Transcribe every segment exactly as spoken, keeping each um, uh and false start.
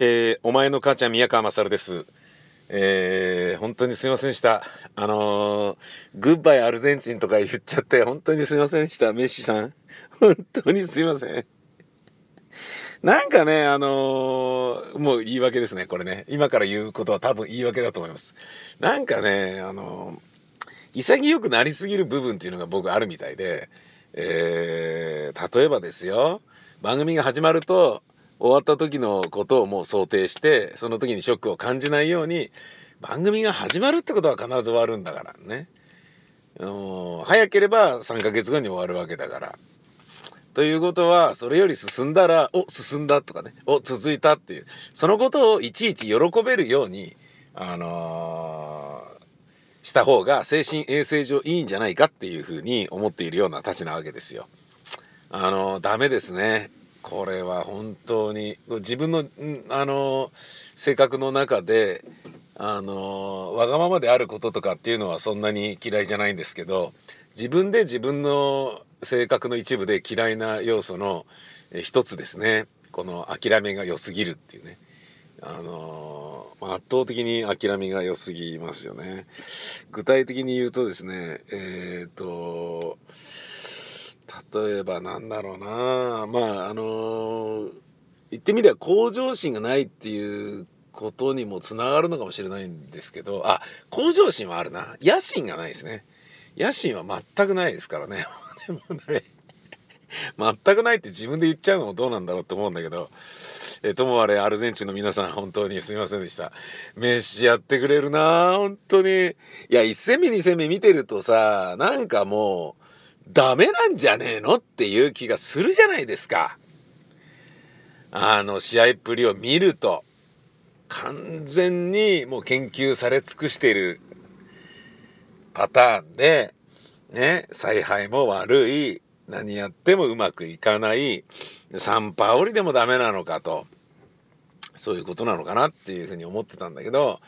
えー、お前の母ちゃん宮川勝です、えー、本当にすいませんでした。あのー、グッバイアルゼンチンとか言っちゃって本当にすいませんでした。メッシさん本当にすいません。なんかね、あのー、もう言い訳ですね、これね。今から言うことは多分言い訳だと思います。なんかね、あのー、潔くなりすぎる部分っていうのが僕あるみたいで、えー、例えばですよ、番組が始まると、終わった時のことをもう想定して、その時にショックを感じないように、番組が始まるってことは必ず終わるんだからね。あのー、早ければさんかげつごに終わるわけだから。ということはそれより進んだらお進んだとかねお続いたっていうそのことをいちいち喜べるように、あのー、した方が精神衛生上いいんじゃないかっていうふうに思っているようなたちなわけですよ。あのー、ダメですねこれは本当に自分の、あのー、性格の中で、あのー、わがままであることとかっていうのはそんなに嫌いじゃないんですけど自分で自分の性格の一部で嫌いな要素の一つですね。この諦めが良すぎるっていうね、あのー、圧倒的に諦めが良すぎますよね。具体的に言うとですね、えーと、例えばなんだろうな、まああのー、言ってみれば向上心がないっていうことにもつながるのかもしれないんですけど、あ、向上心はあるな、野心がないですね。野心は全くないですからね。全くないって自分で言っちゃうのもどうなんだろうと思うんだけど、えともあれアルゼンチンの皆さん本当にすみませんでした。メッシやってくれるな本当に。いやいち戦目に戦目見てるとさ、なんかもうダメなんじゃねえのっていう気がするじゃないですか。あの試合っぷりを見ると完全にもう研究され尽くしているパターンでね、采配も悪い、何やってもうまくいかない、サンパオリでもダメなのかと、そういうことなのかなっていうふうに思ってたんだけど、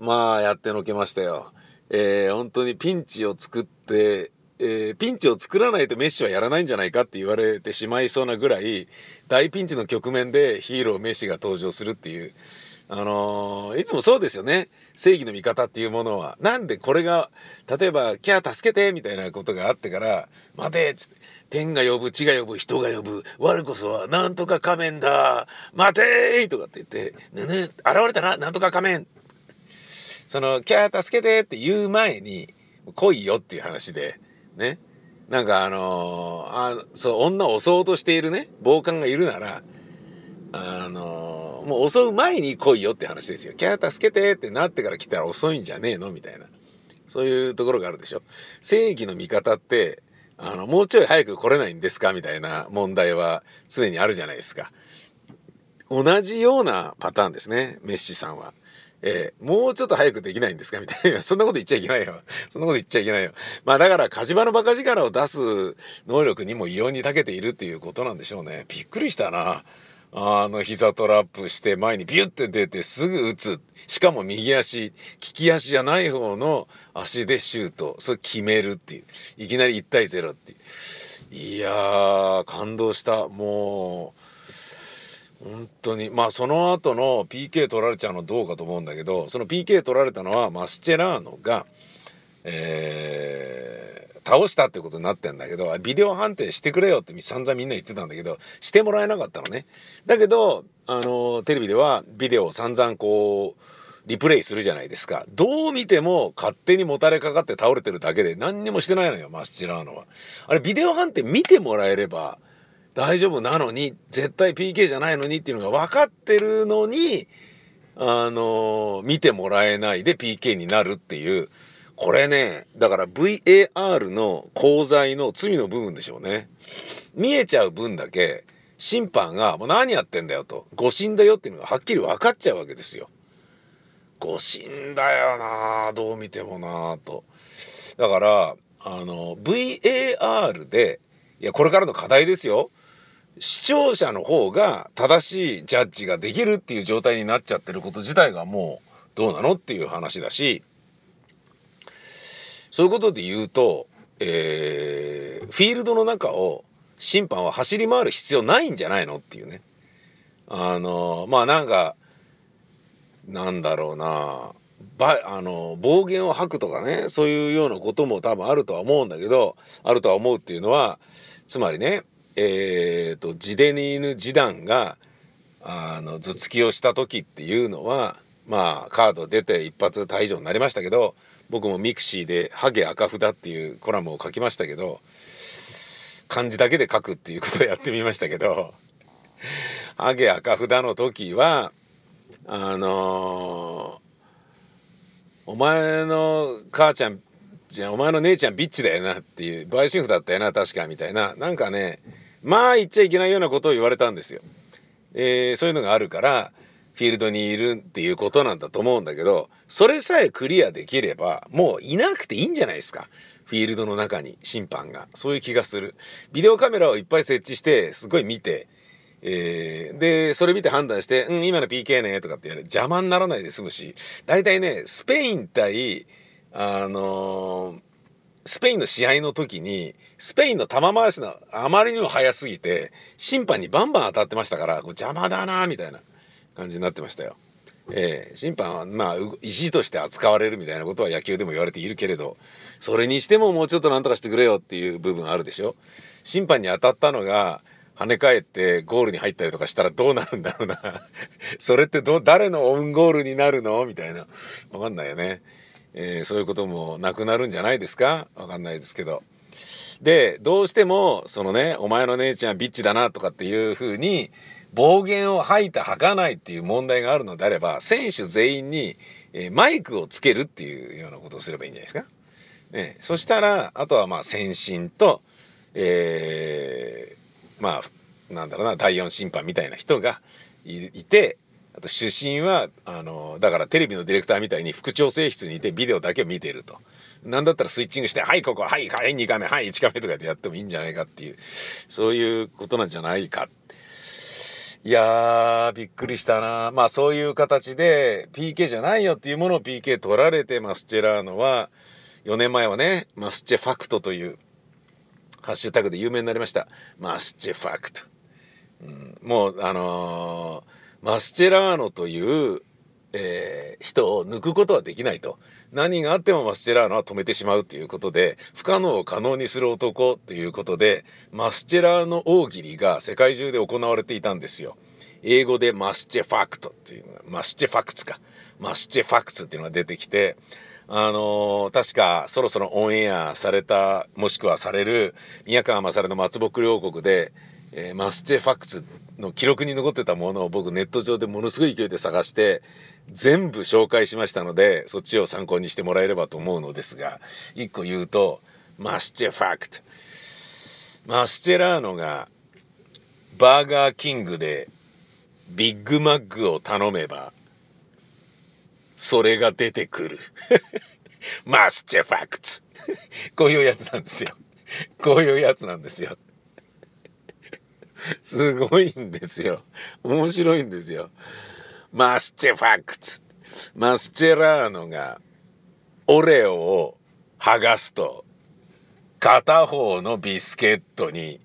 まあやってのけましたよ。えー、本当にピンチを作って、えー、ピンチを作らないとメッシはやらないんじゃないかって言われてしまいそうなぐらい大ピンチの局面でヒーローメッシが登場するっていう、あのー、いつもそうですよね。正義の味方っていうものはなんでこれが例えばキャー助けてみたいなことがあってから待てっつって天が呼ぶ地が呼ぶ人が呼ぶ我こそはなんとか仮面だ待てーとかって言ってぬぬ現れたななんとか仮面、そのキャー助けてって言う前に来いよっていう話でね、なんかあのー、あそう女を襲おうとしているね暴漢がいるならあのー、もう襲う前に来いよって話ですよ。キャー助けてってなってから来たら遅いんじゃねえのみたいな、そういうところがあるでしょ。正義の味方ってあのもうちょい早く来れないんですかみたいな問題は常にあるじゃないですか。同じようなパターンですねメッシさんは。えー、もうちょっと早くできないんですかみたいなそんなこと言っちゃいけないよそんなこと言っちゃいけないよ。まあだから火事場のバカ力を出す能力にも異様に長けているっていうことなんでしょうね。びっくりしたな。あの膝トラップして前にビュッて出てすぐ打つ、しかも右足利き足じゃない方の足でシュートそれ決めるっていう、いきなりいちたいゼロっていう、いやー感動した。もう本当にまあその後の ピーケー 取られちゃうのどうかと思うんだけど、その ピーケー 取られたのはマスチェラーノが、えー、倒したってことになってんだけど、ビデオ判定してくれよって散々みんな言ってたんだけどしてもらえなかったのね。だけどあのテレビではビデオを散々こうリプレイするじゃないですか。どう見ても勝手にもたれかかって倒れてるだけで何にもしてないのよマスチェラーノは。あれビデオ判定見てもらえれば大丈夫なのに、絶対 ピーケー じゃないのにっていうのが分かってるのに、あの見てもらえないで ピーケー になるっていう、これねだから ブイエーアール の功罪の罪の部分でしょうね。見えちゃう分だけ審判がもう何やってんだよと、誤審だよっていうのがはっきり分かっちゃうわけですよ。誤審だよなどう見てもなと。だからあの ブイエーアール で、いやこれからの課題ですよ、視聴者の方が正しいジャッジができるっていう状態になっちゃってること自体がもうどうなのっていう話だし、そういうことで言うと、えー、フィールドの中を審判は走り回る必要ないんじゃないのっていうね。あのまあなんかなんだろうなばあの暴言を吐くとかね、そういうようなことも多分あるとは思うんだけど、あるとは思うっていうのは、つまりね、えーと地でに犬示談があの頭突きをした時っていうのは、まあカード出て一発退場になりましたけど、僕もミクシーでハゲ赤札っていうコラムを書きましたけど、漢字だけで書くっていうことをやってみましたけどハゲ赤札の時はあのーお前の母ちゃんじゃお前の姉ちゃんビッチだよなっていう、売春婦だったよな確かみたいな、なんかねまあ言っちゃいけないようなことを言われたんですよ。えー、そういうのがあるからフィールドにいるっていうことなんだと思うんだけど、それさえクリアできればもういなくていいんじゃないですか、フィールドの中に審判が。そういう気がする。ビデオカメラをいっぱい設置してすごい見て、えー、でそれ見て判断して、うん、今の ピーケー ねとかってやる、邪魔にならないで済むし、大体ねスペイン対あのー、スペインの試合の時にスペインの球回しのあまりにも早すぎて審判にバンバン当たってましたから、こう邪魔だなみたいな感じになってましたよ。えー、審判はまあ石として扱われるみたいなことは野球でも言われているけれど、それにしてももうちょっとなんとかしてくれよっていう部分あるでしょ。審判に当たったのが跳ね返ってゴールに入ったりとかしたらどうなるんだろうなそれってど誰のオウンゴールになるのみたいな、分かんないよね。えー、そういうこともなくなるんじゃないですか、分かんないですけど。でどうしてもそのね、お前の姉ちゃんビッチだなとかっていう風に暴言を吐いた吐かないっていう問題があるのであれば、選手全員にマイクをつけるっていうようなことをすればいいんじゃないですか、ね。そしたらあとはまあ先進と、えーまあ、なんだろうなだいよん審判みたいな人が い, いてあと主審はあのだからテレビのディレクターみたいに副調整室にいてビデオだけを見ていると、なんだったらスイッチングしてはいここはいはいにかめはいいちかめとかでやってもいいんじゃないかっていう、そういうことなんじゃないか。いやーびっくりしたな。まあそういう形で ピーケー じゃないよっていうものを ピーケー 取られて、マスチェラーノはよねんまえはねマスチェファクトというハッシュタグで有名になりました。マスチェファクト、うん、もうあのー、マスチェラーノという、えー、人を抜くことはできないと、何があってもマスチェラーノは止めてしまうということで、不可能を可能にする男ということでマスチェラーノ大喜利が世界中で行われていたんですよ。英語でマスチェファクトっていうのがマスチェファクツかマスチェファクツっていうのが出てきて、あのー、確かそろそろオンエアされたもしくはされる宮川勝の松木両国で、えー、マスチェファクツの記録に残ってたものを僕ネット上でものすごい勢いで探して全部紹介しましたので、そっちを参考にしてもらえればと思うのですが、一個言うとマスチェファクト、マスチェラーノがバーガーキングでビッグマックを頼めばそれが出てくるマスチェファクツこういうやつなんですよこういうやつなんですよすごいんですよ、面白いんですよ。マスチェファクツ、マスチェラーノがオレオを剥がすと片方のビスケットに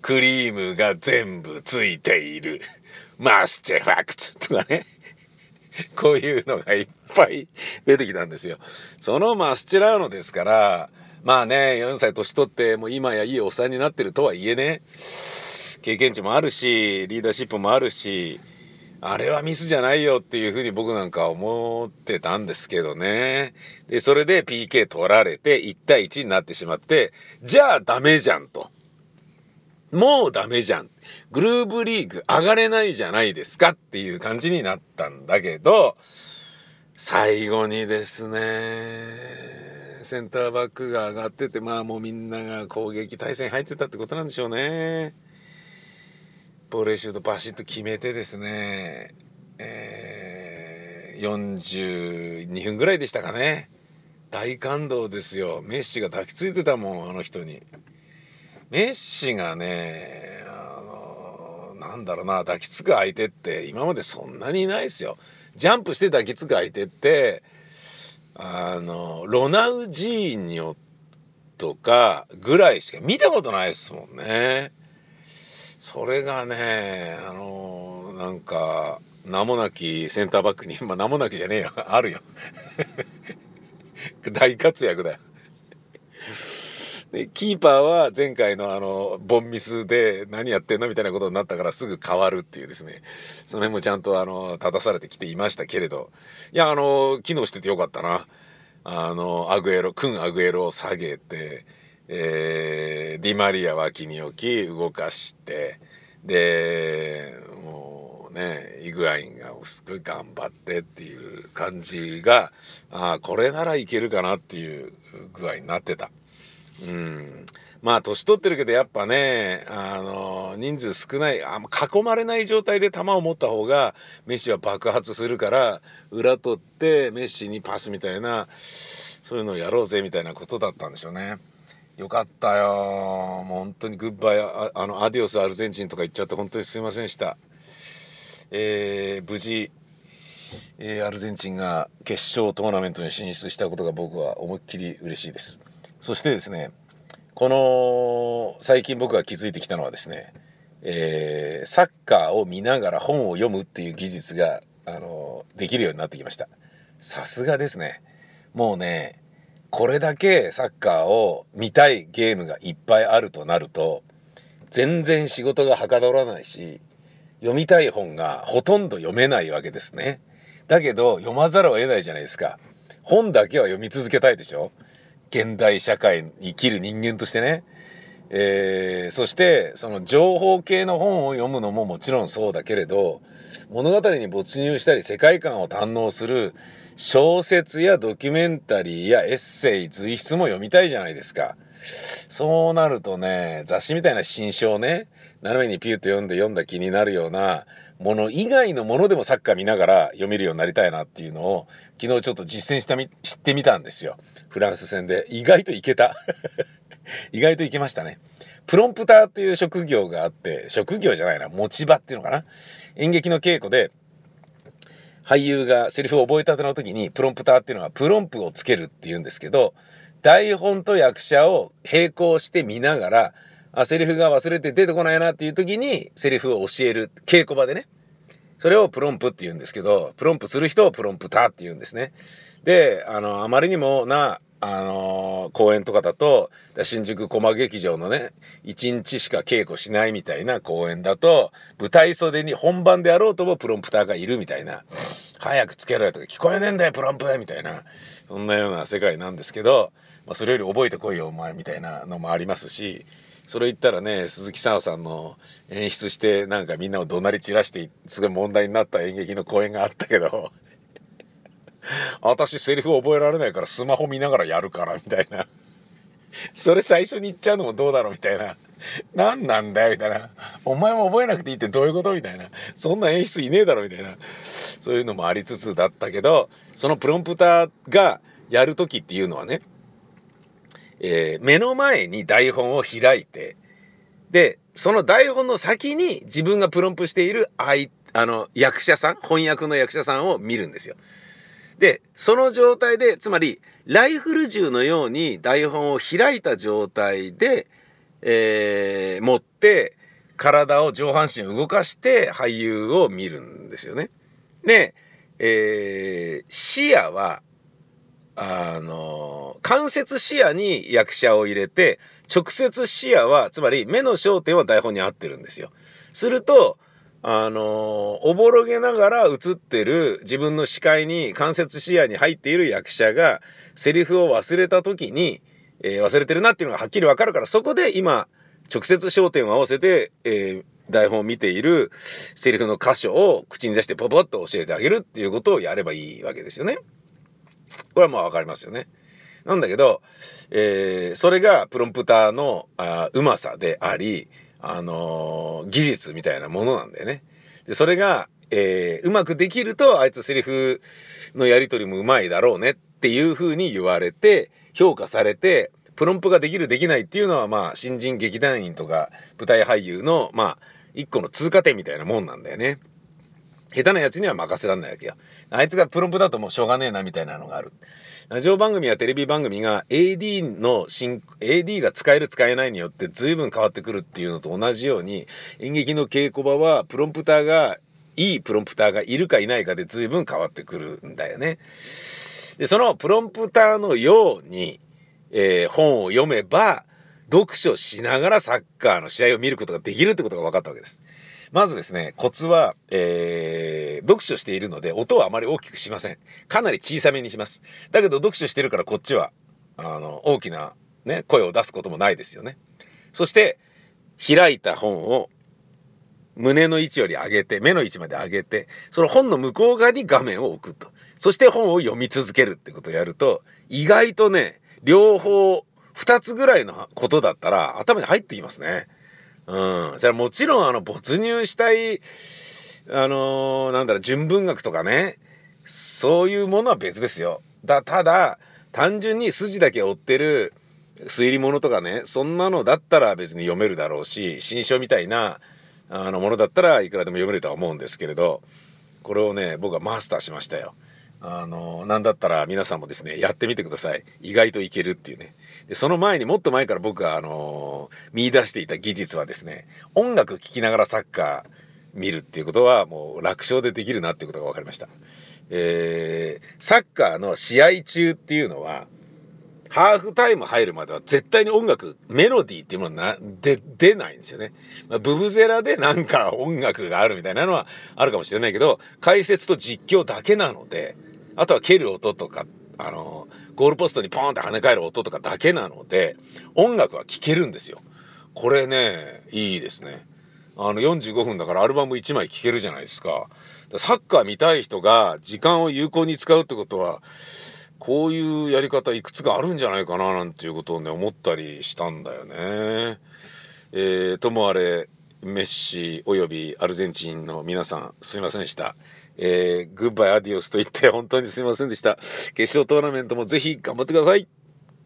クリームが全部ついているマスチェファクツとかね、こういうのがいっぱい出てきたんですよ。そのマスチェラーノですから、まあねよんさい年取ってもう今やいいおっさんになってるとはいえね、経験値もあるしリーダーシップもあるし、あれはミスじゃないよっていうふうに僕なんか思ってたんですけどね。でそれで ピーケー 取られていち対いちになってしまって、じゃあダメじゃんと、もうダメじゃん、グルーブリーグ上がれないじゃないですかっていう感じになったんだけど、最後にですねセンターバックが上がってて、まあもうみんなが攻撃対戦入ってたってことなんでしょうね。ボレーシュートバシッと決めてですね、えー、よんじゅうにふんぐらいでしたかね、大感動ですよ。メッシが抱きついてたもん、あの人に。メッシがね、あのなんだろうな、抱きつく相手って今までそんなにいないですよ。ジャンプして抱きつく相手ってあのロナウジーニョとかぐらいしか見たことないですもんね。それがね、あのなんか名もなきセンターバックに、まあ、名もなきじゃねえよあるよ大活躍だよ。でキーパーは前回のあのボンミスで何やってんのみたいなことになったからすぐ変わるっていうですね、その辺もちゃんとあの立たされてきていましたけれど、いやあの機能しててよかったな。あのアグエロクンアグエロを下げて、えー、ディマリア脇に置き動かして、でもうねイグアインがすごい頑張ってっていう感じが、あこれならいけるかなっていう具合になってた。うん、まあ年取ってるけどやっぱね、あの人数少ないあ囲まれない状態で球を持った方がメッシは爆発するから、裏取ってメッシにパスみたいな、そういうのをやろうぜみたいなことだったんでしょうね。よかったよ、もう本当にグッバイ あ, あのアディオスアルゼンチンとか言っちゃって本当にすいませんでした。えー、無事、えー、アルゼンチンが決勝トーナメントに進出したことが僕は思いっきり嬉しいです。そしてですね、この最近僕が気づいてきたのはですね、えー、サッカーを見ながら本を読むっていう技術が、あのー、できるようになってきました。さすがですね。もうね、これだけサッカーを見たいゲームがいっぱいあるとなると、全然仕事がはかどらないし、読みたい本がほとんど読めないわけですね。だけど読まざるを得ないじゃないですか。本だけは読み続けたいでしょ。現代社会に生きる人間としてね、えー、そしてその情報系の本を読むのももちろんそうだけれど、物語に没入したり世界観を堪能する小説やドキュメンタリーやエッセイ、随筆も読みたいじゃないですか。そうなるとね、雑誌みたいな新書をね斜めにピュッと読んで読んだ気になるようなもの以外のものでもサッカー見ながら読めるようになりたいなっていうのを昨日ちょっと実践したみ知ってみたんですよ。フランス戦で意外といけた意外といけましたね。プロンプターっていう職業があって、職業じゃないな持ち場っていうのかな、演劇の稽古で俳優がセリフを覚えたての時にプロンプターっていうのはプロンプをつけるっていうんですけど、台本と役者を並行して見ながら、あセリフが忘れて出てこないなっていう時にセリフを教える稽古場でね、それをプロンプって言うんですけど、プロンプする人をプロンプターって言うんですね。で、あのあまりにもなあの公演とかだと、新宿駒劇場のねいちにちしか稽古しないみたいな公演だと、舞台袖に本番であろうともプロンプターがいるみたいな、早くつけろよとか聞こえねえんだよプロンプみたいな、そんなような世界なんですけど、まあ、それより覚えてこいよお前みたいなのもありますし、それ言ったらね鈴木沙央さんの演出してなんかみんなを怒鳴り散らしてすごい問題になった演劇の公演があったけど私セリフ覚えられないからスマホ見ながらやるからみたいなそれ最初に言っちゃうのもどうだろうみたいな、何なんだよみたいな、お前も覚えなくていいってどういうことみたいな、そんな演出いねえだろみたいな、そういうのもありつつだったけど、そのプロンプターがやる時っていうのはね、えー、目の前に台本を開いて、でその台本の先に自分がプロンプしているあいあの役者さん、翻訳の役者さんを見るんですよ。でその状態で、つまりライフル銃のように台本を開いた状態で、えー、持って体を上半身を動かして俳優を見るんですよね。で、えー、視野はあの間接視野に役者を入れて、直接視野はつまり目の焦点は台本に合ってるんですよ。するとあのおぼろげながら映ってる自分の視界に間接視野に入っている役者がセリフを忘れた時に、えー、忘れてるなっていうのがはっきり分かるから、そこで今直接焦点を合わせて、えー、台本を見ているセリフの箇所を口に出してポポッと教えてあげるっていうことをやればいいわけですよね。これはまあわかりますよね。なんだけど、えー、それがプロンプターのうまさであり、あのー、技術みたいなものなんだよね。でそれが、えー、うまくできるとあいつセリフのやり取りもうまいだろうねっていうふうに言われて評価されて、プロンプができるできないっていうのはまあ新人劇団員とか舞台俳優のまあ一個の通過点みたいなもんなんだよね。下手なやつには任せらんないわけよ。あいつがプロンプだともうしょうがねえなみたいなのがある。ラジオ番組やテレビ番組が エーディー の進 エーディー が使える使えないによって随分変わってくるっていうのと同じように、演劇の稽古場はプロンプターがいいプロンプターがいるかいないかで随分変わってくるんだよね。で、そのプロンプターのように、えー、本を読めば読書しながらサッカーの試合を見ることができるってことが分かったわけです。まずですね、コツは、えー、読書しているので音はあまり大きくしません。かなり小さめにします。だけど読書してるからこっちはあの大きな、ね、声を出すこともないですよね。そして開いた本を胸の位置より上げて、目の位置まで上げて、その本の向こう側に画面を置くと。そして本を読み続けるってことをやると、意外とね、両方ふたつぐらいのことだったら頭に入ってきますね。うん。それはもちろんあの没入したい、あのー、なんだろう、純文学とかね、そういうものは別ですよ。だ、ただ、単純に筋だけ追ってる推理物とかね、そんなのだったら別に読めるだろうし、新書みたいな、あのものだったらいくらでも読めるとは思うんですけれど、これをね僕はマスターしましたよ。あのなんだったら皆さんもですねやってみてください。意外といけるっていうね。で、その前にもっと前から僕があの見出していた技術はですね、音楽聴きながらサッカー見るっていうことはもう楽勝でできるなっていうことが分かりました。えー、サッカーの試合中っていうのはハーフタイム入るまでは絶対に音楽、メロディーっていうものはで出ないんですよね。まあ、ブブゼラでなんか音楽があるみたいなのはあるかもしれないけど、解説と実況だけなので、あとは蹴る音とか、あの、ゴールポストにポーンって跳ね返る音とかだけなので、音楽は聴けるんですよ。これね、いいですね。あの、よんじゅうごふんだからアルバムいちまい聴けるじゃないですか。サッカー見たい人が時間を有効に使うってことは、こういうやり方いくつかあるんじゃないかななんていうことをね思ったりしたんだよね。えー、ともあれメッシおよびアルゼンチンの皆さんすいませんでした。えー、グッバイアディオスと言って本当にすいませんでした。決勝トーナメントもぜひ頑張ってください。